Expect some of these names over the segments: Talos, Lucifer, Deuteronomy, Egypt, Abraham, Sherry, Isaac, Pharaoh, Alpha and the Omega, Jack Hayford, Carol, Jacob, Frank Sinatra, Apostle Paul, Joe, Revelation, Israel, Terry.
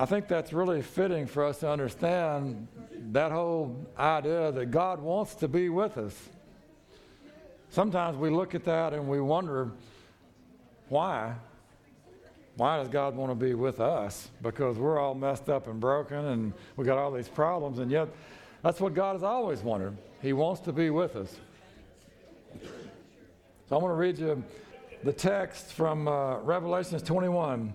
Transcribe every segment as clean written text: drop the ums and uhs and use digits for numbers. I think that's really fitting for us to understand that whole idea that God wants to be with us. Sometimes we look at that and we wonder, why? Why does God want to be with us? Because we're all messed up and broken and we got all these problems, and yet that's what God has always wanted. He wants to be with us. So I want to read you the text from Revelation 21.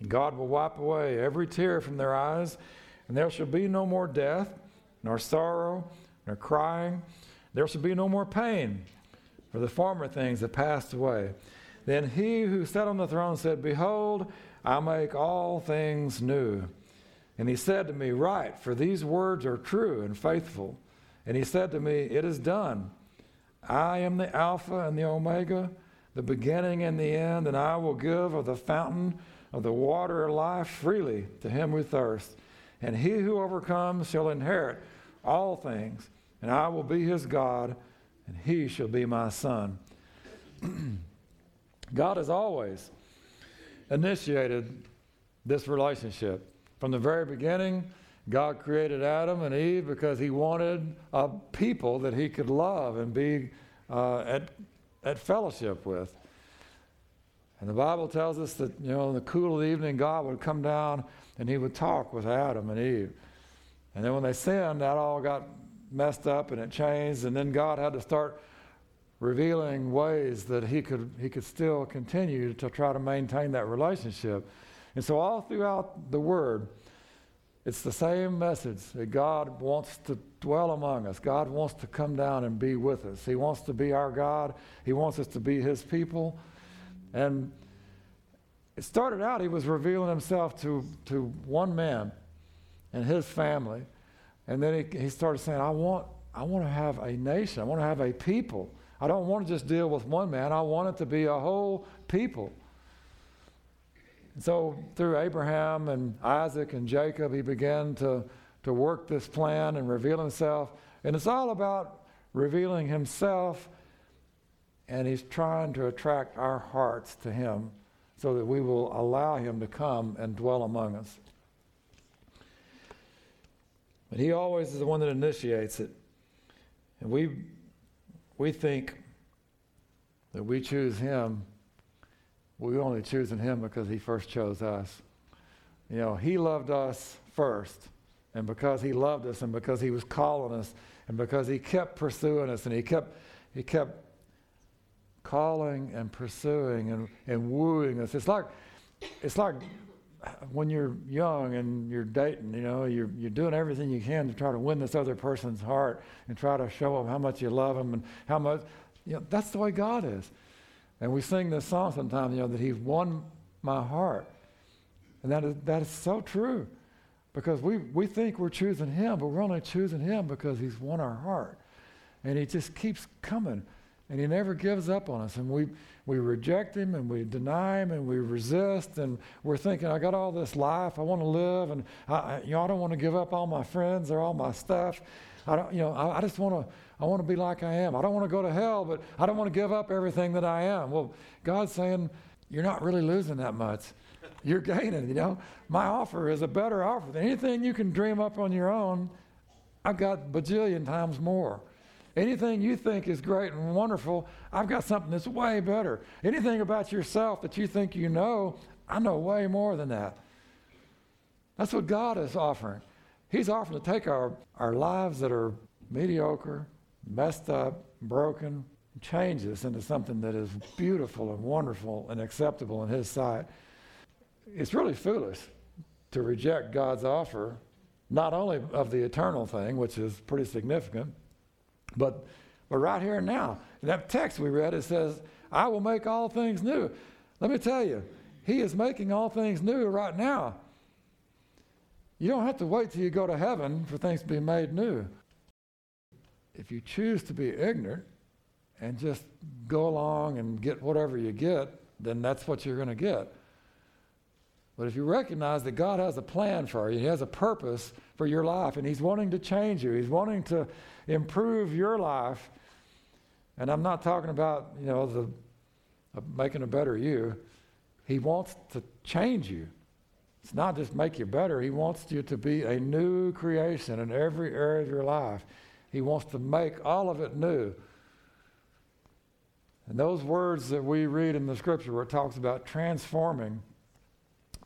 And God will wipe away every tear from their eyes, and there shall be no more death, nor sorrow, nor crying. There shall be no more pain, for the former things have passed away. Then he who sat on the throne said, Behold, I make all things new. And he said to me, Write, for these words are true and faithful. And he said to me, It is done. I am the Alpha and the Omega, the beginning and the end, and I will give of the fountain of the water of life freely to him who thirsts. And he who overcomes shall inherit all things, and I will be his God, and he shall be my son. God has always initiated this relationship. From the very beginning, God created Adam and Eve because he wanted a people that he could love and be at fellowship with. And the Bible tells us that, you know, in the cool of the evening, God would come down and he would talk with Adam and Eve. And then when they sinned, that all got messed up and it changed. And then God had to start revealing ways that he could still continue to try to maintain that relationship. And so all throughout the Word, it's the same message that God wants to dwell among us. God wants to come down and be with us. He wants to be our God. He wants us to be his people. And it started out, he was revealing himself to one man and his family. And then he started saying, I want to have a nation. I want to have a people. I don't want to just deal with one man. I want it to be a whole people. And so through Abraham and Isaac and Jacob, he began to work this plan and reveal himself. And it's all about revealing himself, and he's trying to attract our hearts to him so that we will allow him to come and dwell among us. But he always is the one that initiates it. And we think that we choose him. We're only choosing him because he first chose us. You know, he loved us first. And because he loved us and because he was calling us and because he kept pursuing us and he kept calling and pursuing and wooing us. It's like when you're young and you're dating, you know, you're doing everything you can to try to win this other person's heart and try to show them how much you love them and how much, you know, that's the way God is. And we sing this song sometimes, you know, that he's won my heart. And that is so true, because we think we're choosing him, but we're only choosing him because he's won our heart. And he just keeps coming. And he never gives up on us. And we reject him and we deny him and we resist. And we're thinking, I got all this life. I want to live. And I don't want to give up all my friends or all my stuff. I just want to be like I am. I don't want to go to hell, but I don't want to give up everything that I am. Well, God's saying, you're not really losing that much. You're gaining, you know. My offer is a better offer than anything you can dream up on your own. I've got bajillion times more. Anything you think is great and wonderful, I've got something that's way better. Anything about yourself that you think you know, I know way more than that. That's what God is offering. He's offering to take our lives that are mediocre, messed up, broken, and change us into something that is beautiful and wonderful and acceptable in his sight. It's really foolish to reject God's offer, not only of the eternal thing, which is pretty significant, but right here and now. In that text we read, it says, I will make all things new. Let me tell you, he is making all things new right now. You don't have to wait till you go to heaven for things to be made new. If you choose to be ignorant and just go along and get whatever you get, then that's what you're going to get. But if you recognize that God has a plan for you, He has a purpose for your life, and He's wanting to change you, He's wanting to improve your life. And I'm not talking about, you know, making a better you. He wants to change you. It's not just make you better. He wants you to be a new creation in every area of your life. He wants to make all of it new. And those words that we read in the scripture where it talks about transforming,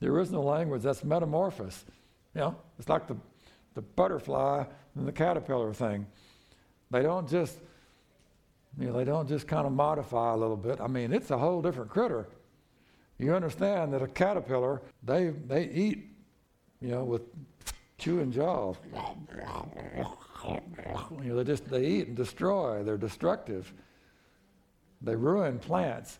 the original language, that's metamorphosis. You know, it's like the butterfly and the caterpillar thing. They don't just, you know, they don't just kind of modify a little bit. I mean, it's a whole different critter. You understand that a caterpillar, they eat, you know, with chewing jaws. You know, they eat and destroy. They're destructive. They ruin plants.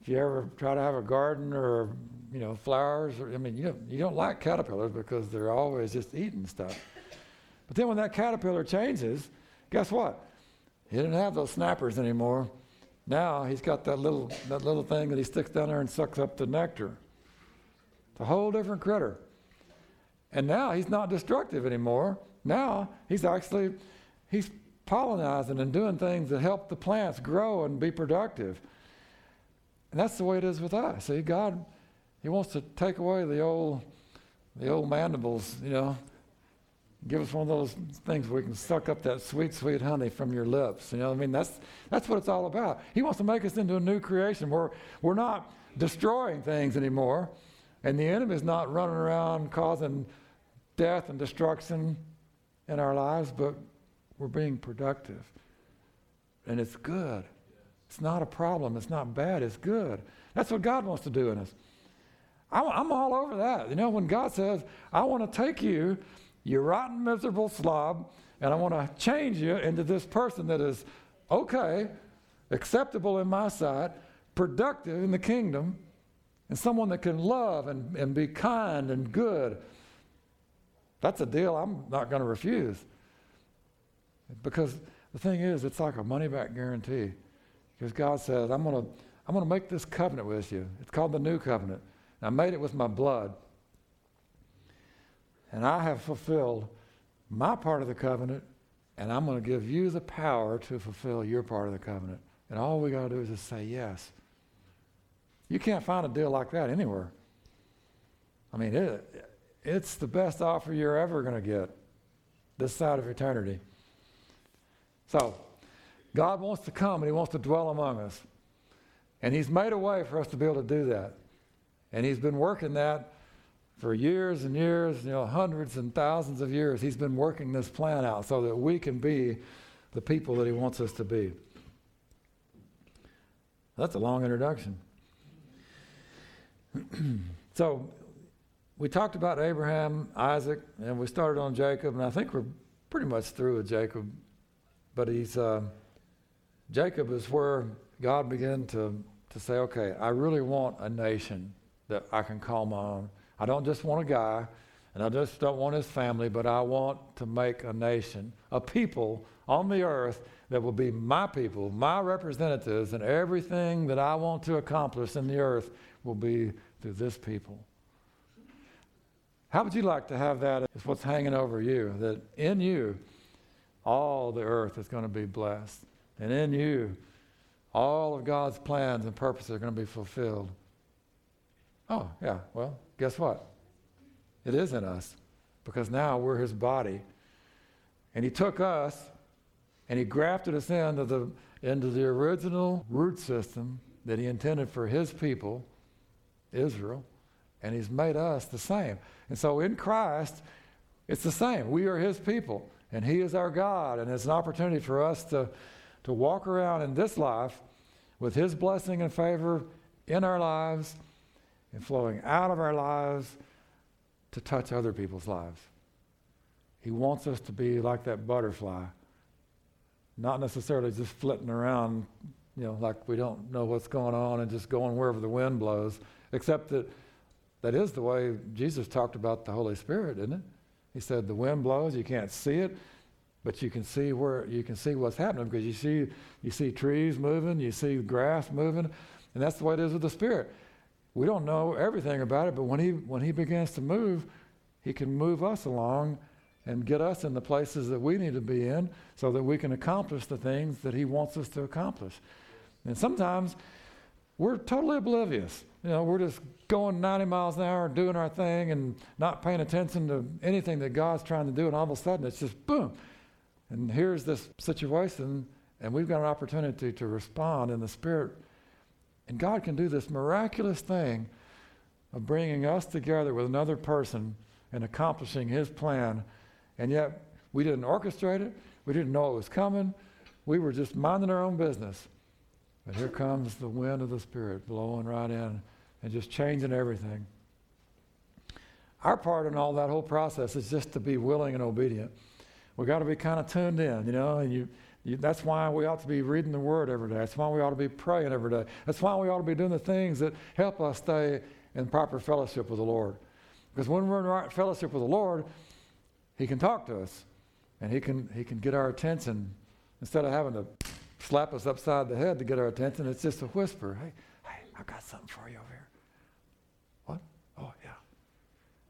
If you ever try to have a garden or, you know, flowers, or, I mean, you don't like caterpillars because they're always just eating stuff. But then when that caterpillar changes, guess what? He didn't have those snappers anymore. Now he's got that little thing that he sticks down there and sucks up the nectar. It's a whole different critter. And now he's not destructive anymore. Now he's pollinizing and doing things that help the plants grow and be productive. And that's the way it is with us. See, God, He wants to take away the old mandibles, you know. Give us one of those things where we can suck up that sweet, sweet honey from your lips. You know what I mean? That's what it's all about. He wants to make us into a new creation where we're not destroying things anymore, and the enemy's not running around causing death and destruction in our lives, but we're being productive. And it's good. It's not a problem. It's not bad. It's good. That's what God wants to do in us. I'm all over that. You know, when God says, I want to take you, you rotten, miserable slob, and I want to change you into this person that is okay, acceptable in my sight, productive in the kingdom, and someone that can love and be kind and good. That's a deal I'm not going to refuse. Because the thing is, it's like a money-back guarantee. Because God says, I'm going to make this covenant with you. It's called the New Covenant. And I made it with my blood. And I have fulfilled my part of the covenant, and I'm going to give you the power to fulfill your part of the covenant. And all we got to do is just say yes. You can't find a deal like that anywhere. I mean, it's the best offer you're ever going to get this side of eternity. So God wants to come, and He wants to dwell among us. And He's made a way for us to be able to do that. And He's been working that for years and years, you know, hundreds and thousands of years. He's been working this plan out so that we can be the people that He wants us to be. That's a long introduction. So we talked about Abraham, Isaac, and we started on Jacob, and I think we're pretty much through with Jacob. But Jacob is where God began to say, okay, I really want a nation that I can call my own. I don't just want a guy, and I just don't want his family, but I want to make a nation, a people on the earth that will be my people, my representatives, and everything that I want to accomplish in the earth will be through this people. How would you like to have that as what's hanging over you, that in you, all the earth is going to be blessed, and in you, all of God's plans and purposes are going to be fulfilled? Oh, yeah, well, guess what? It is in us, because now we're His body. And He took us and He grafted us into the original root system that He intended for His people, Israel, and He's made us the same. And so in Christ, it's the same. We are His people, and He is our God, and it's an opportunity for us to walk around in this life with His blessing and favor in our lives, and flowing out of our lives to touch other people's lives. He wants us to be like that butterfly, not necessarily just flitting around, you know, like we don't know what's going on and just going wherever the wind blows, except that That is the way Jesus talked about the Holy Spirit, isn't it? He said the wind blows, you can't see it, but you can see where, you can see what's happening, because you see trees moving, you see grass moving, and that's the way it is with the Spirit. We don't know everything about it, but when he begins to move, he can move us along and get us in the places that we need to be in so that we can accomplish the things that he wants us to accomplish. And sometimes we're totally oblivious. You know, we're just going 90 miles an hour, doing our thing and not paying attention to anything that God's trying to do, and all of a sudden it's just boom. And here's this situation, and we've got an opportunity to respond in the Spirit. And God can do this miraculous thing of bringing us together with another person and accomplishing his plan. And yet we didn't orchestrate it. We didn't know it was coming. We were just minding our own business. But here comes the wind of the Spirit blowing right in and just changing everything. Our part in all that whole process is just to be willing and obedient. We've got to be kind of tuned in, you know, and that's why we ought to be reading the Word every day. That's why we ought to be praying every day. That's why we ought to be doing the things that help us stay in proper fellowship with the Lord. Because when we're in right fellowship with the Lord, he can talk to us, and he can get our attention. Instead of having to slap us upside the head to get our attention, it's just a whisper. Hey, I've got something for you over here. What? Oh, yeah.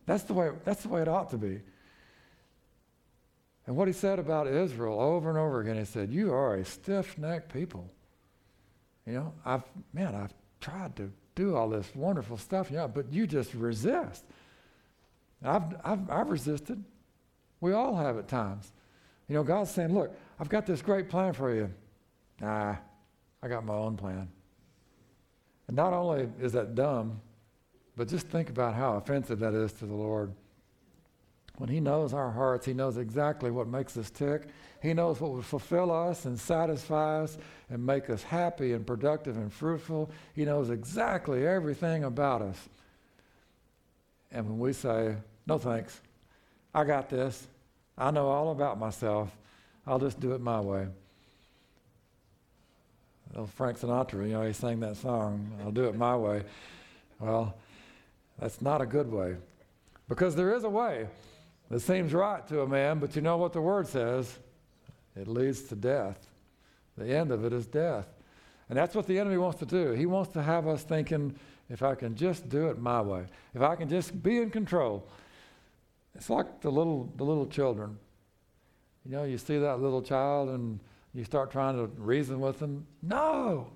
That's the way it ought to be. And what he said about Israel over and over again, he said, you are a stiff-necked people. You know, I've tried to do all this wonderful stuff, yeah, but you just resist. I've resisted. We all have at times. You know, God's saying, look, I've got this great plan for you. Nah, I got my own plan. And not only is that dumb, but just think about how offensive that is to the Lord. When he knows our hearts, he knows exactly what makes us tick. He knows what will fulfill us and satisfy us and make us happy and productive and fruitful. He knows exactly everything about us. And when we say, no thanks, I got this, I know all about myself, I'll just do it my way. Well, Frank Sinatra, you know, he sang that song, I'll do it my way. Well, that's not a good way. Because there is a way that seems right to a man, but you know what the Word says? It leads to death. The end of it is death. And that's what the enemy wants to do. He wants to have us thinking, if I can just do it my way, if I can just be in control. It's like the little children. You know, you see that little child and you start trying to reason with them. No,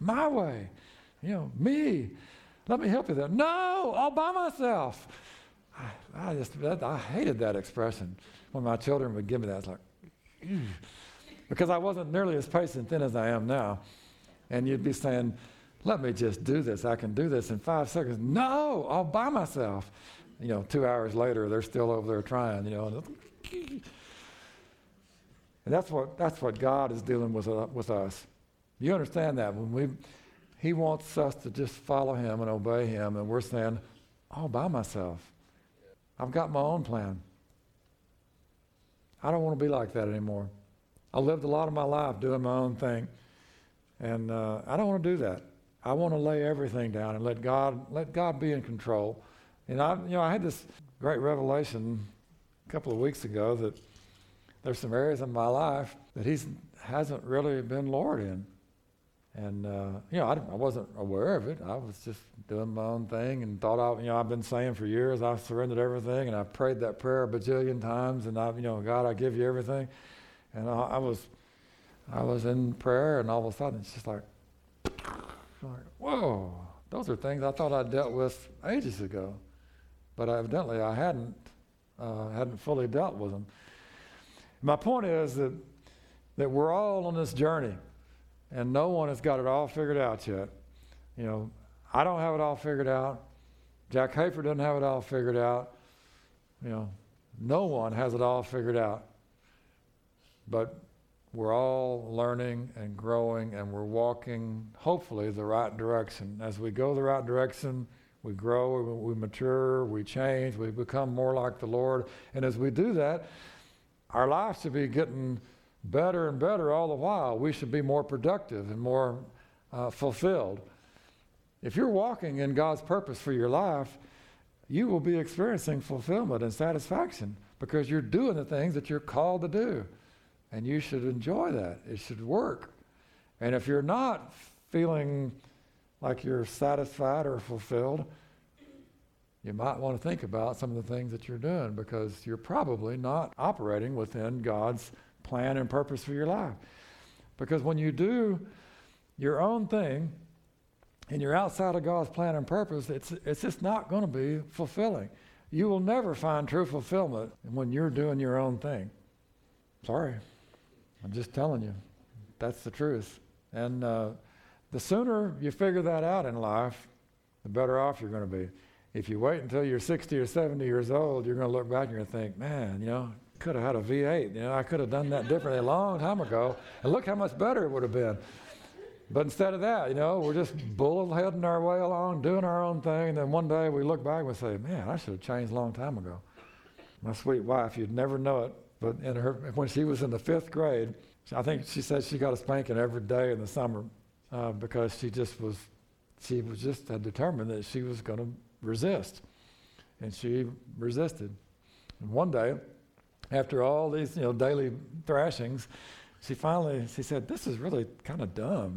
my way, you know, me. Let me help you there. No, all by myself. I hated that expression when my children would give me that. It's like, ew. Because I wasn't nearly as patient then as I am now. And you'd be saying, let me just do this. I can do this in 5 seconds. No, all by myself. You know, 2 hours later, they're still over there trying, you know. And that's what God is dealing with us. You understand that when He wants us to just follow him and obey him, and we're saying, all by myself. I've got my own plan. I don't want to be like that anymore. I lived a lot of my life doing my own thing, and I don't want to do that. I want to lay everything down and let God be in control. And I had this great revelation a couple of weeks ago that there's some areas in my life that he hasn't really been Lord in. And, I wasn't aware of it. I was just doing my own thing and thought, I've been saying for years, I've surrendered everything, and I prayed that prayer a bajillion times, and God, I give you everything. And I was in prayer, and all of a sudden, it's just like, whoa, those are things I thought I dealt with ages ago. But evidently, I hadn't fully dealt with them. My point is that we're all on this journey. And no one has got it all figured out yet. You know, I don't have it all figured out. Jack Hayford doesn't have it all figured out. You know, no one has it all figured out. But we're all learning and growing, and we're walking, hopefully, the right direction. As we go the right direction, we grow, we mature, we change, we become more like the Lord. And as we do that, our lives should be getting better and better all the while. We should be more productive and more fulfilled. If you're walking in God's purpose for your life, you will be experiencing fulfillment and satisfaction because you're doing the things that you're called to do. And you should enjoy that. It should work. And if you're not feeling like you're satisfied or fulfilled, you might want to think about some of the things that you're doing because you're probably not operating within God's plan and purpose for your life. Because when you do your own thing and you're outside of God's plan and purpose, it's just not going to be fulfilling. You will never find true fulfillment when you're doing your own thing. Sorry, I'm just telling you. That's the truth. And the sooner you figure that out in life, the better off you're going to be. If you wait until you're 60 or 70 years old, you're going to look back and you're going to think, man, could have had a V8. I could have done that differently a long time ago. And look how much better it would have been. But instead of that, we're just bullheading our way along, doing our own thing. And then one day we look back and we say, man, I should have changed a long time ago. My sweet wife, you'd never know it, but when she was in the 5th grade, I think she said she got a spanking every day in the summer because she was just determined that she was going to resist. And she resisted. And one day, after all these, daily thrashings, she said, this is really kind of dumb,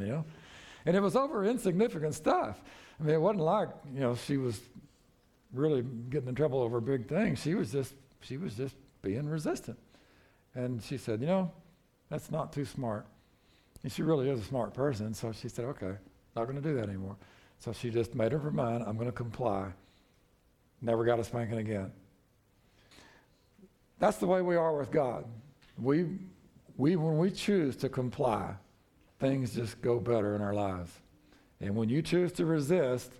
And it was over insignificant stuff. I mean, it wasn't like, she was really getting in trouble over big things. She was just being resistant. And she said, that's not too smart. And she really is a smart person. So she said, okay, not going to do that anymore. So she just made up her mind, I'm going to comply. Never got a spanking again. That's the way we are with God. We when we choose to comply, things just go better in our lives. And when you choose to resist,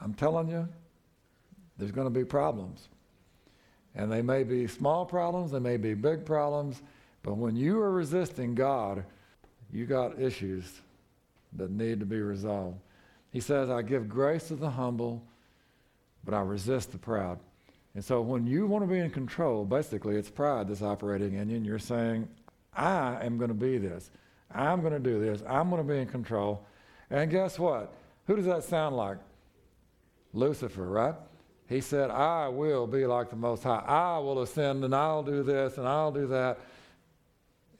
I'm telling you, there's going to be problems. And they may be small problems, they may be big problems, but when you are resisting God, you got issues that need to be resolved. He says, I give grace to the humble, but I resist the proud. And so when you want to be in control, basically it's pride that's operating in you, and you're saying, I am going to be this. I'm going to do this. I'm going to be in control. And guess what? Who does that sound like? Lucifer, right? He said, I will be like the Most High. I will ascend, and I'll do this, and I'll do that.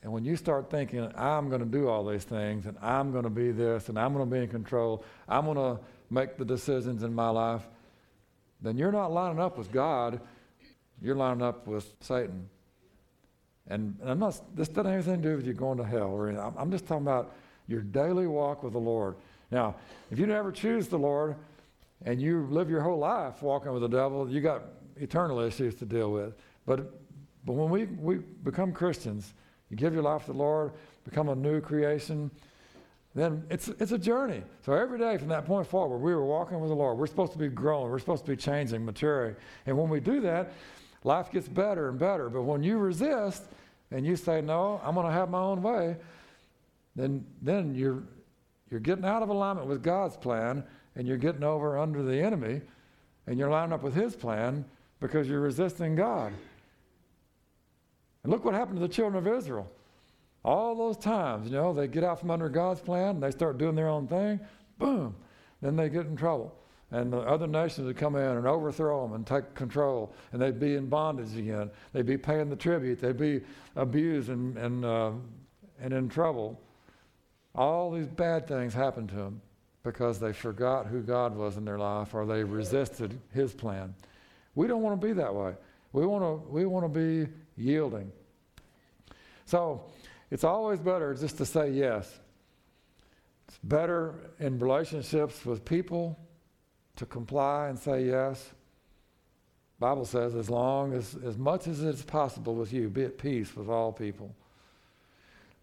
And when you start thinking, I'm going to do all these things, and I'm going to be this, and I'm going to be in control, I'm going to make the decisions in my life, then you're not lining up with God, you're lining up with Satan. And I'm not, this doesn't have anything to do with you going to hell or anything. I'm just talking about your daily walk with the Lord. Now, if you never choose the Lord and you live your whole life walking with the devil, you got eternal issues to deal with. But when we become Christians, you give your life to the Lord, become a new creation, then it's a journey. So every day from that point forward, we were walking with the Lord. We're supposed to be growing. We're supposed to be changing, maturing. And when we do that, life gets better and better. But when you resist and you say, no, I'm going to have my own way, then you're getting out of alignment with God's plan, and you're getting over under the enemy, and you're lining up with his plan because you're resisting God. And look what happened to the children of Israel. All those times, they get out from under God's plan, and they start doing their own thing, boom, then they get in trouble. And the other nations would come in and overthrow them and take control, and they'd be in bondage again. They'd be paying the tribute. They'd be abused and in trouble. All these bad things happened to them because they forgot who God was in their life, or they resisted his plan. We don't want to be that way. We want to be yielding. So, it's always better just to say yes. It's better in relationships with people to comply and say yes. The Bible says as much as it's possible with you, be at peace with all people.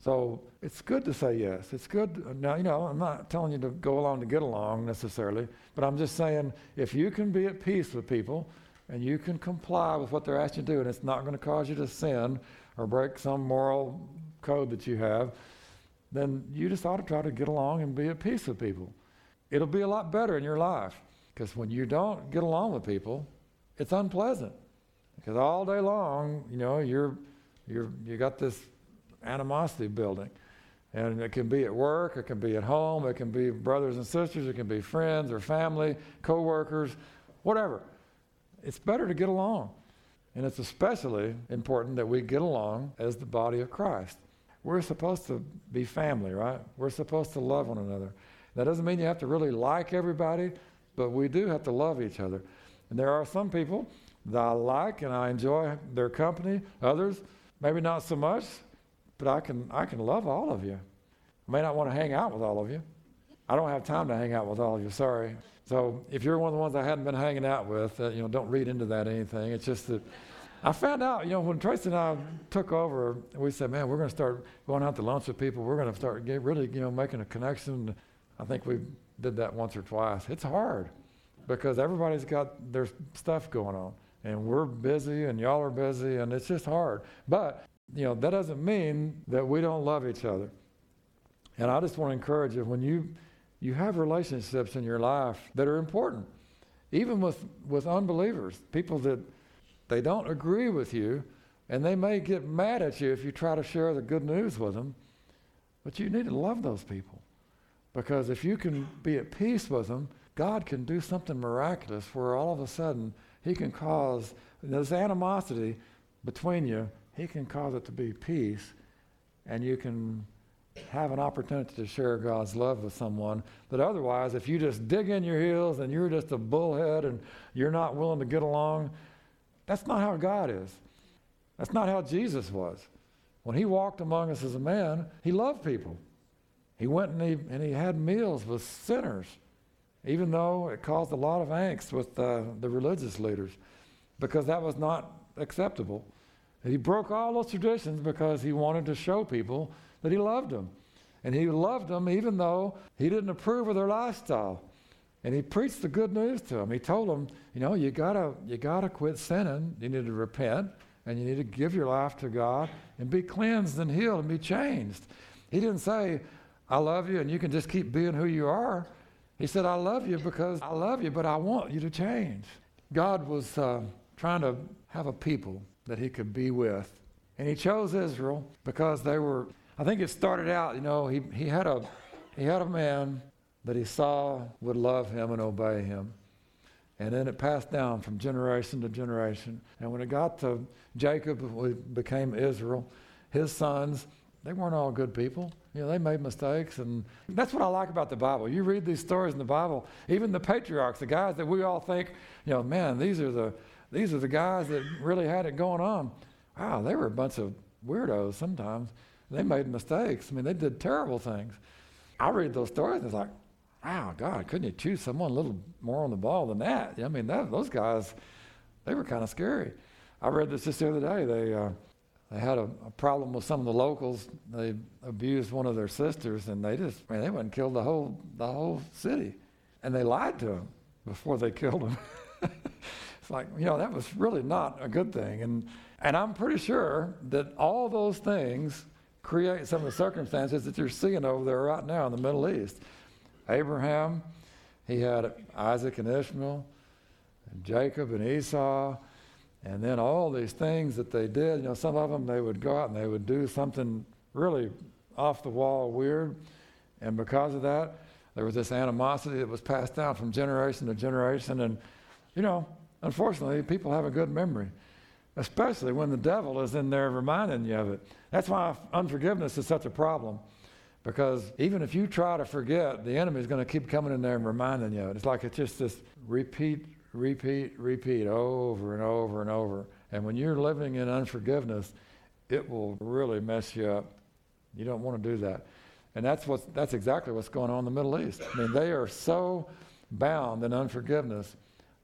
So it's good to say yes. It's good. Now, I'm not telling you to go along to get along necessarily, but I'm just saying if you can be at peace with people and you can comply with what they're asking you to do, and it's not going to cause you to sin or break some moral code that you have, then you just ought to try to get along and be at peace with people. It'll be a lot better in your life, because when you don't get along with people, it's unpleasant, because all day long, you got this animosity building, And it can be at work, it can be at home, it can be brothers and sisters, it can be friends or family, co-workers, whatever. It's better to get along. And it's especially important that we get along as the body of Christ. We're supposed to be family, right? We're supposed to love one another. That doesn't mean you have to really like everybody, but we do have to love each other. And there are some people that I like and I enjoy their company. Others, maybe not so much, but I can love all of you. I may not want to hang out with all of you. I don't have time to hang out with all of you, sorry. So if you're one of the ones I hadn't been hanging out with, don't read into that anything. It's just that I found out, when Tracy and I took over, we said, man, we're going to start going out to lunch with people. We're going to start making a connection. I think we did that once or twice. It's hard because everybody's got their stuff going on, and we're busy and y'all are busy, and it's just hard. But, that doesn't mean that we don't love each other. And I just want to encourage you, when you have relationships in your life that are important, even with unbelievers, people that they don't agree with you, and they may get mad at you if you try to share the good news with them, but you need to love those people. Because if you can be at peace with them, God can do something miraculous where all of a sudden he can cause this animosity between you, he can cause it to be peace, and you can have an opportunity to share God's love with someone that otherwise, if you just dig in your heels and you're just a bullhead and you're not willing to get along, that's not how God is. That's not how Jesus was. When he walked among us as a man, he loved people. He went and he had meals with sinners, even though it caused a lot of angst with the religious leaders, because that was not acceptable. He broke all those traditions because he wanted to show people that he loved them. And he loved them even though he didn't approve of their lifestyle. And he preached the good news to them. He told them, you gotta quit sinning. You need to repent, and you need to give your life to God and be cleansed and healed and be changed. He didn't say, I love you and you can just keep being who you are. He said, I love you because I love you, but I want you to change. God was trying to have a people that he could be with. And he chose Israel because they were, I think it started out, he had a man that he saw would love him and obey him. And then it passed down from generation to generation. And when it got to Jacob, who became Israel, his sons, they weren't all good people. They made mistakes. And that's what I like about the Bible. You read these stories in the Bible, even the patriarchs, the guys that we all think, man, these are the guys that really had it going on. Wow, they were a bunch of weirdos sometimes. They made mistakes. They did terrible things. I read those stories and it's like, wow, God, couldn't you choose someone a little more on the ball than that? Those guys, they were kind of scary. I read this just the other day. They had a problem with some of the locals. They abused one of their sisters, and they just, they went and killed the whole city. And they lied to them before they killed them. It's like, that was really not a good thing. And I'm pretty sure that all those things create some of the circumstances that you're seeing over there right now in the Middle East. Abraham, he had Isaac and Ishmael, and Jacob and Esau, and then all these things that they did. Some of them, they would go out and they would do something really off the wall weird, and because of that, there was this animosity that was passed down from generation to generation, and unfortunately, people have a good memory, especially when the devil is in there reminding you of it. That's why unforgiveness is such a problem, because even if you try to forget, the enemy is going to keep coming in there and reminding you of it. It's like it's just this repeat over and over and over. And when you're living in unforgiveness, it will really mess you up. You don't want to do that. And that's exactly what's going on in the Middle East. They are so bound in unforgiveness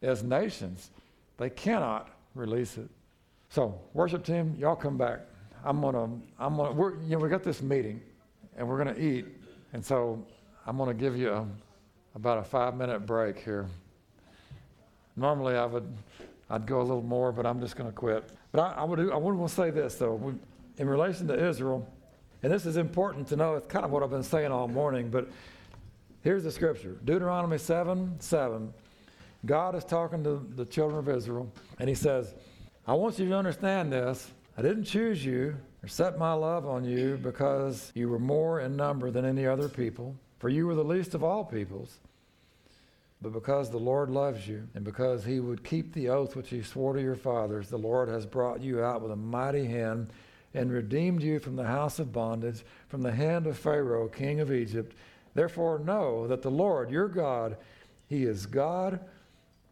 as nations. They cannot release it. So, worship team, y'all come back. We got this meeting, and we're gonna eat, and so I'm gonna give you about a 5-minute break here. Normally I'd go a little more, but I'm just gonna quit. But I would say this though, in relation to Israel, and this is important to know. It's kind of what I've been saying all morning, but here's the scripture: Deuteronomy 7:7. God is talking to the children of Israel, and he says, I want you to understand this. I didn't choose you or set my love on you because you were more in number than any other people, for you were the least of all peoples. But because the Lord loves you, and because he would keep the oath which he swore to your fathers, the Lord has brought you out with a mighty hand and redeemed you from the house of bondage, from the hand of Pharaoh, king of Egypt. Therefore know that the Lord, your God, he is God,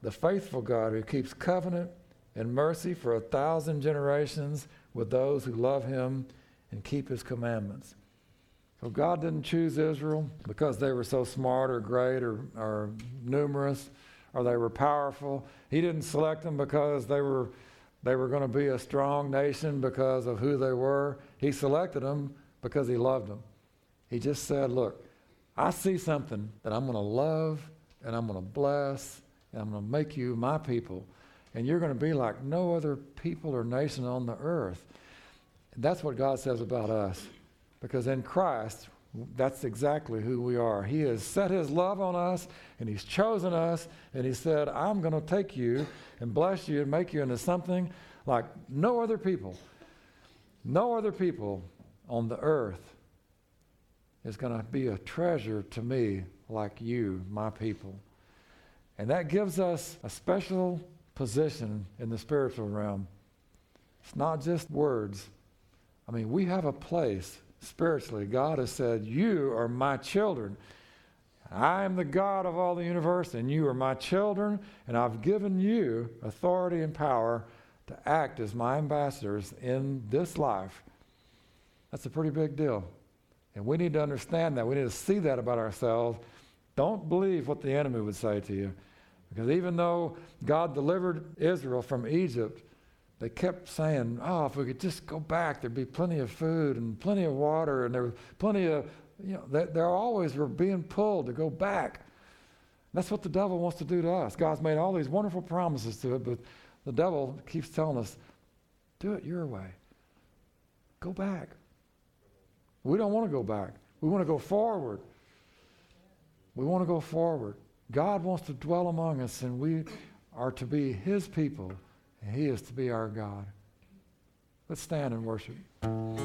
the faithful God who keeps covenant and mercy for 1,000 generations with those who love him and keep his commandments. So God didn't choose Israel because they were so smart or great or numerous or they were powerful. He didn't select them because they were going to be a strong nation because of who they were. He selected them because he loved them. He just said, look, I see something that I'm going to love and I'm going to bless and I'm going to make you my people. And you're going to be like no other people or nation on the earth. That's what God says about us. Because in Christ, that's exactly who we are. He has set his love on us, and he's chosen us, and he said, I'm going to take you and bless you and make you into something like no other people. No other people on the earth is going to be a treasure to me like you, my people. And that gives us a special position in the spiritual realm. It's not just words. I mean, we have a place spiritually. God has said, you are my children. I am the God of all the universe, and you are my children, and I've given you authority and power to act as my ambassadors in this life. That's a pretty big deal. And we need to understand that. We need to see that about ourselves. Don't believe what the enemy would say to you. Because even though God delivered Israel from Egypt, they kept saying, oh, if we could just go back, there'd be plenty of food and plenty of water, and there was plenty of, they always were being pulled to go back. And that's what the devil wants to do to us. God's made all these wonderful promises to it, but the devil keeps telling us, do it your way. Go back. We don't want to go back. We want to go forward. We want to go forward. God wants to dwell among us, and we are to be his people, and he is to be our God. Let's stand and worship. Oh,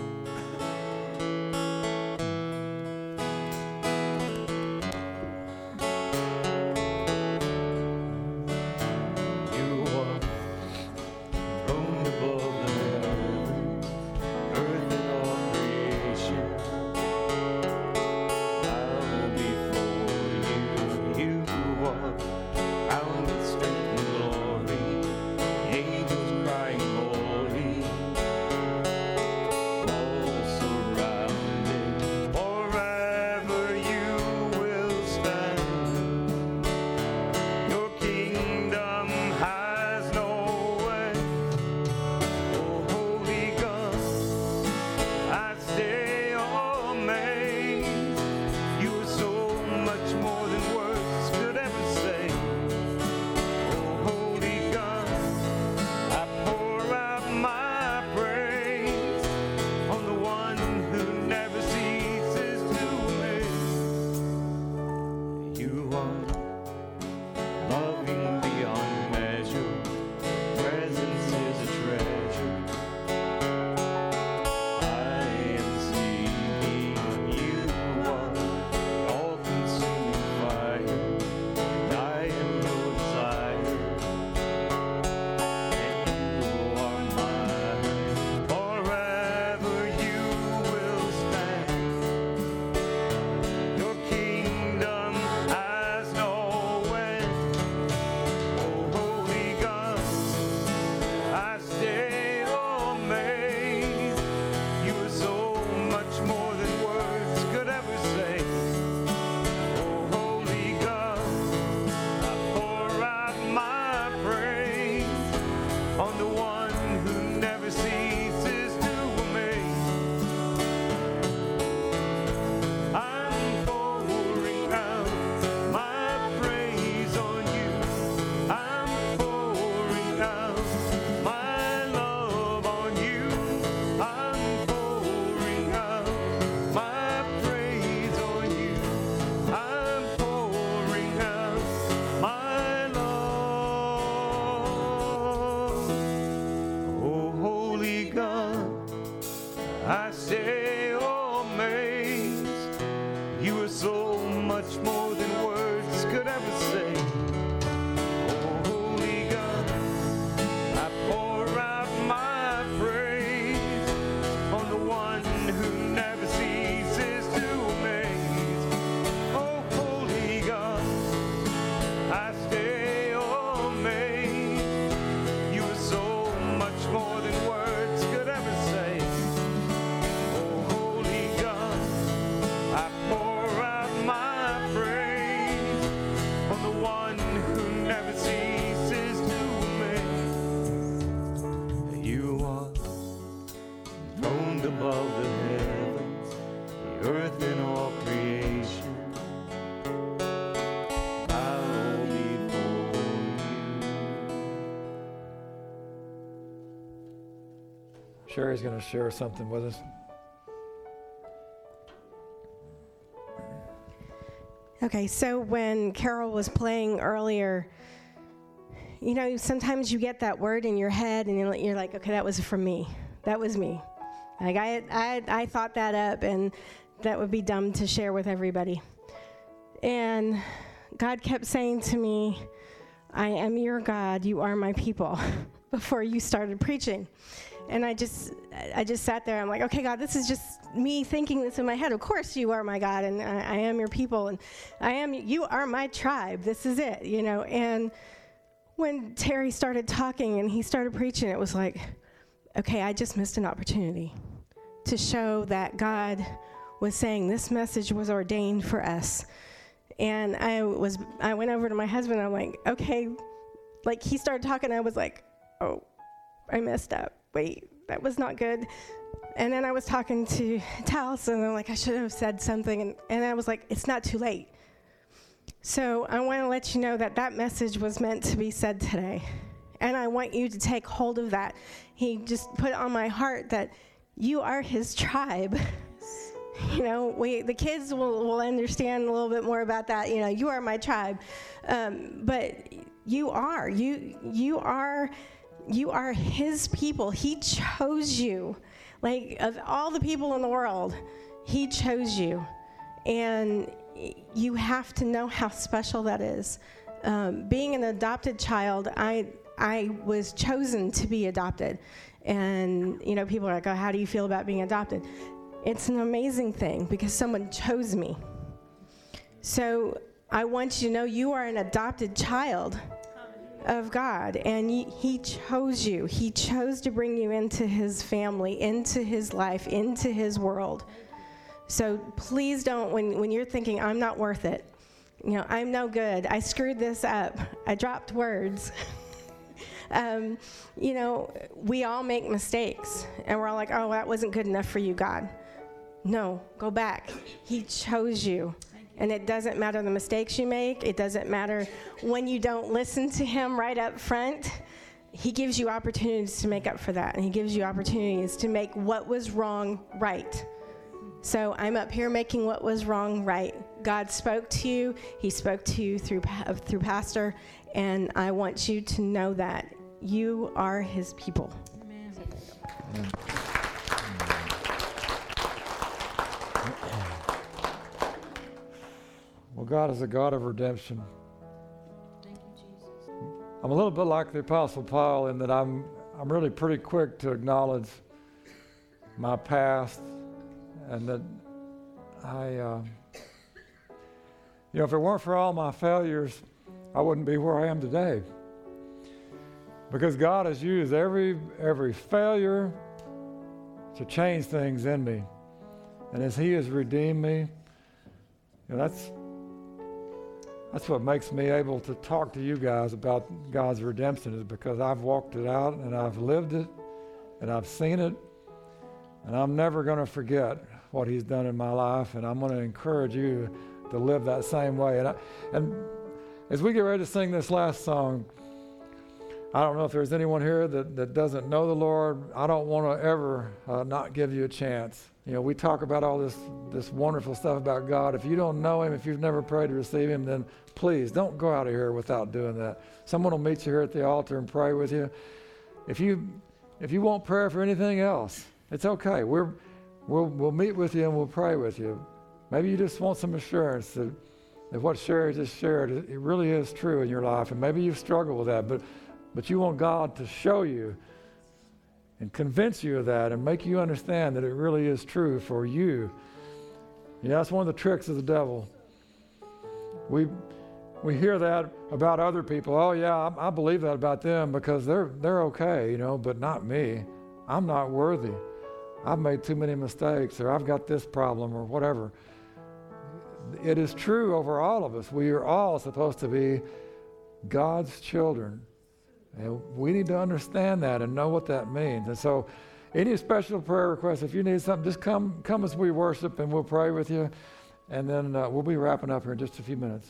Sherry's going to share something with us. Okay, so when Carol was playing earlier, you know, sometimes you get that word in your head and you're like, okay, that was from me. That was me. Like I thought that up, and that would be dumb to share with everybody. And God kept saying to me, I am your God, you are my people, before you started preaching. And I just sat there. I'm like, okay, God, this is just me thinking this in my head. Of course you are my God, and I am your people, and you are my tribe. This is it, you know. And when Terry started talking and he started preaching, it was like, okay, I just missed an opportunity to show that God was saying this message was ordained for us. And I went over to my husband, and I'm like, okay, like he started talking, I was like, oh, I messed up. Wait, that was not good. And then I was talking to Talos, and I'm like, I should have said something. And I was like, it's not too late. So I want to let you know that message was meant to be said today. And I want you to take hold of that. He just put on my heart that you are his tribe. You know, the kids will understand a little bit more about that. You know, you are my tribe. But you are his people. He chose you. Like, of all the people in the world, he chose you. And you have to know how special that is. Being an adopted child, I was chosen to be adopted. And, you know, people are like, oh, how do you feel about being adopted? It's an amazing thing because someone chose me. So I want you to know you are an adopted child of God, and he chose you. He chose to bring you into his family, into his life, into his world. So please don't, when you're thinking, I'm not worth it, you know, I'm no good, I screwed this up, I dropped words. You know, we all make mistakes, and we're all like, oh, that wasn't good enough for you, God. No, go back. He chose you. And it doesn't matter the mistakes you make. It doesn't matter when you don't listen to him right up front. He gives you opportunities to make up for that. And he gives you opportunities to make what was wrong right. So I'm up here making what was wrong right. God spoke to you. He spoke to you through Pastor. And I want you to know that you are his people. Amen. Amen. Well, God is a God of redemption. Thank you, Jesus. I'm a little bit like the Apostle Paul in that I'm really pretty quick to acknowledge my past, and that you know, if it weren't for all my failures, I wouldn't be where I am today. Because God has used every failure to change things in me, and as He has redeemed me, you know, that's what makes me able to talk to you guys about God's redemption, is because I've walked it out, and I've lived it, and I've seen it, and I'm never going to forget what He's done in my life, and I'm going to encourage you to live that same way. And as we get ready to sing this last song, I don't know if there's anyone here that doesn't know the Lord. I don't want to ever not give you a chance. You know, we talk about all this wonderful stuff about God. If you don't know Him, if you've never prayed to receive Him, then please don't go out of here without doing that. Someone will meet you here at the altar and pray with you. If you want prayer for anything else, it's okay. We'll meet with you and we'll pray with you. Maybe you just want some assurance that what Sherry just shared, it really is true in your life, and maybe you've struggled with that, but you want God to show you and convince you of that and make you understand that it really is true for you. You know, that's one of the tricks of the devil. We hear that about other people. Oh yeah, I believe that about them because they're okay, you know, but not me. I'm not worthy. I've made too many mistakes, or I've got this problem, or whatever. It is true over all of us. We are all supposed to be God's children. And we need to understand that and know what that means. And so any special prayer requests, if you need something, just come as we worship, and we'll pray with you. And then we'll be wrapping up here in just a few minutes.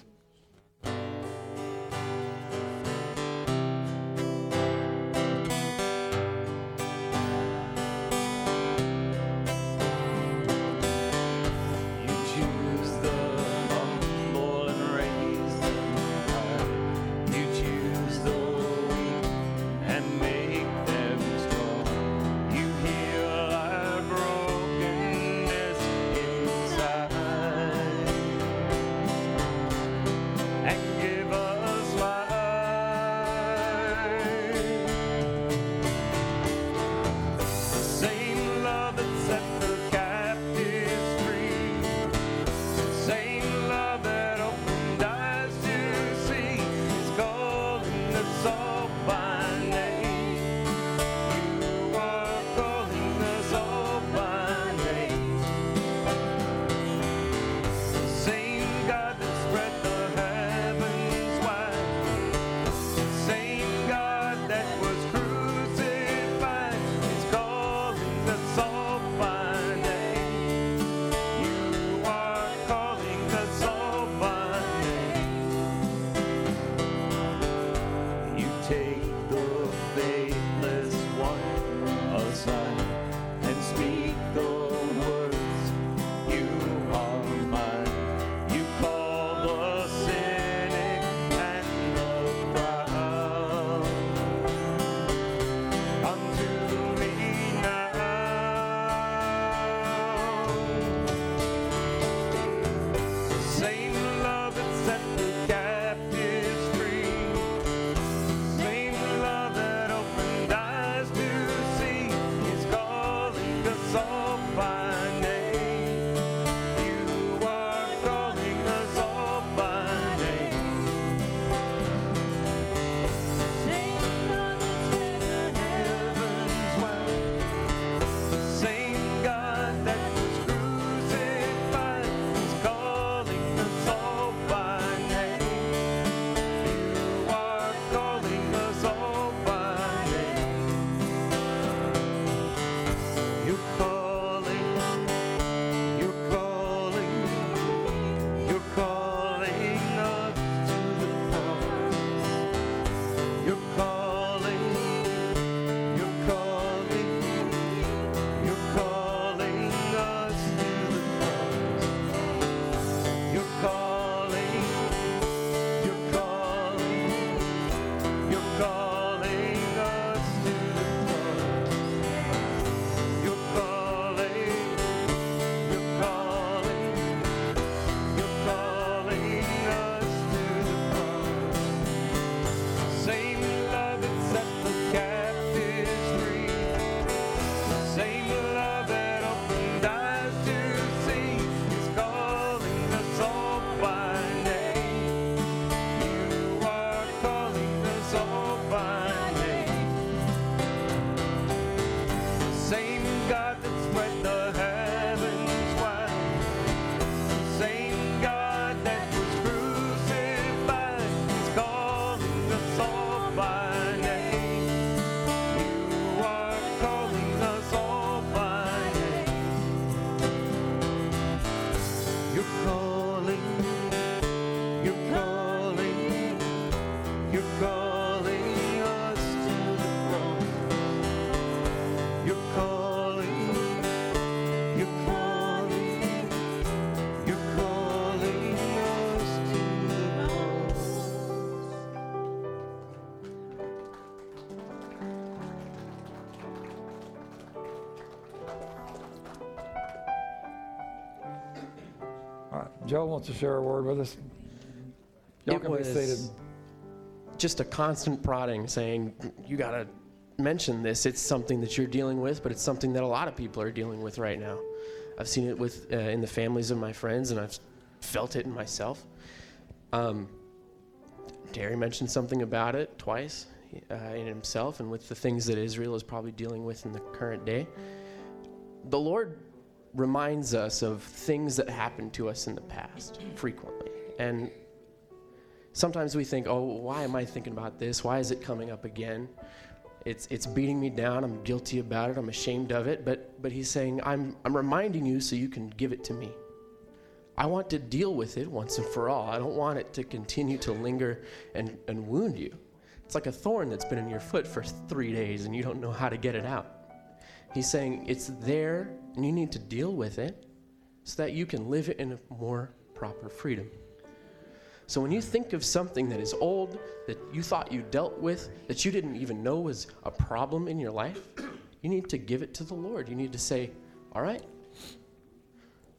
Joe wants to share a word with us. Joe can be seated. Just a constant prodding saying, you got to mention this. It's something that you're dealing with, but it's something that a lot of people are dealing with right now. I've seen it with in the families of my friends, and I've felt it in myself. Terry mentioned something about it twice in himself and with the things that Israel is probably dealing with in the current day. The Lord reminds us of things that happened to us in the past frequently. And sometimes we think, oh, why am I thinking about this? Why is it coming up again? It's beating me down. I'm guilty about it. I'm ashamed of it. But he's saying, I'm reminding you so you can give it to me. I want to deal with it once and for all. I don't want it to continue to linger and wound you. It's like a thorn that's been in your foot for 3 days and you don't know how to get it out. He's saying it's there and you need to deal with it so that you can live it in a more proper freedom. So when you think of something that is old, that you thought you dealt with, that you didn't even know was a problem in your life, you need to give it to the Lord. You need to say, all right,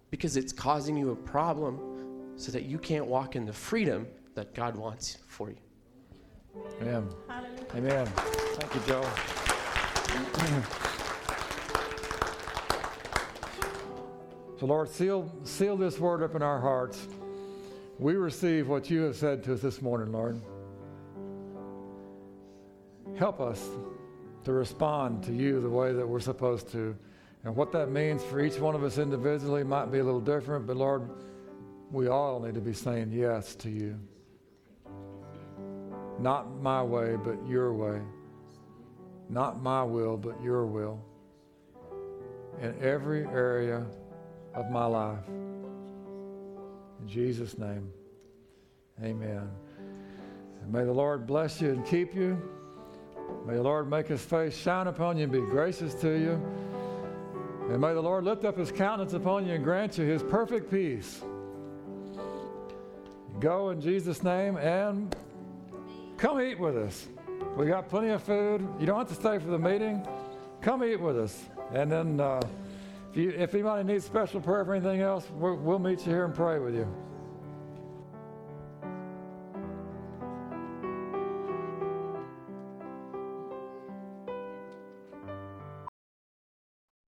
because it's causing you a problem so that you can't walk in the freedom that God wants for you. Amen. Hallelujah. Amen. Thank you, Joe. So, Lord, seal this word up in our hearts. We receive what you have said to us this morning, Lord. Help us to respond to you the way that we're supposed to. And what that means for each one of us individually might be a little different, but Lord, we all need to be saying yes to you. Not my way, but your way. Not my will, but your will. In every area of my life. In Jesus' name, amen. And may the Lord bless you and keep you. May the Lord make his face shine upon you and be gracious to you. And may the Lord lift up his countenance upon you and grant you his perfect peace. Go in Jesus' name and come eat with us. We got plenty of food. You don't have to stay for the meeting. Come eat with us. And then if anybody needs special prayer for anything else, we'll meet you here and pray with you.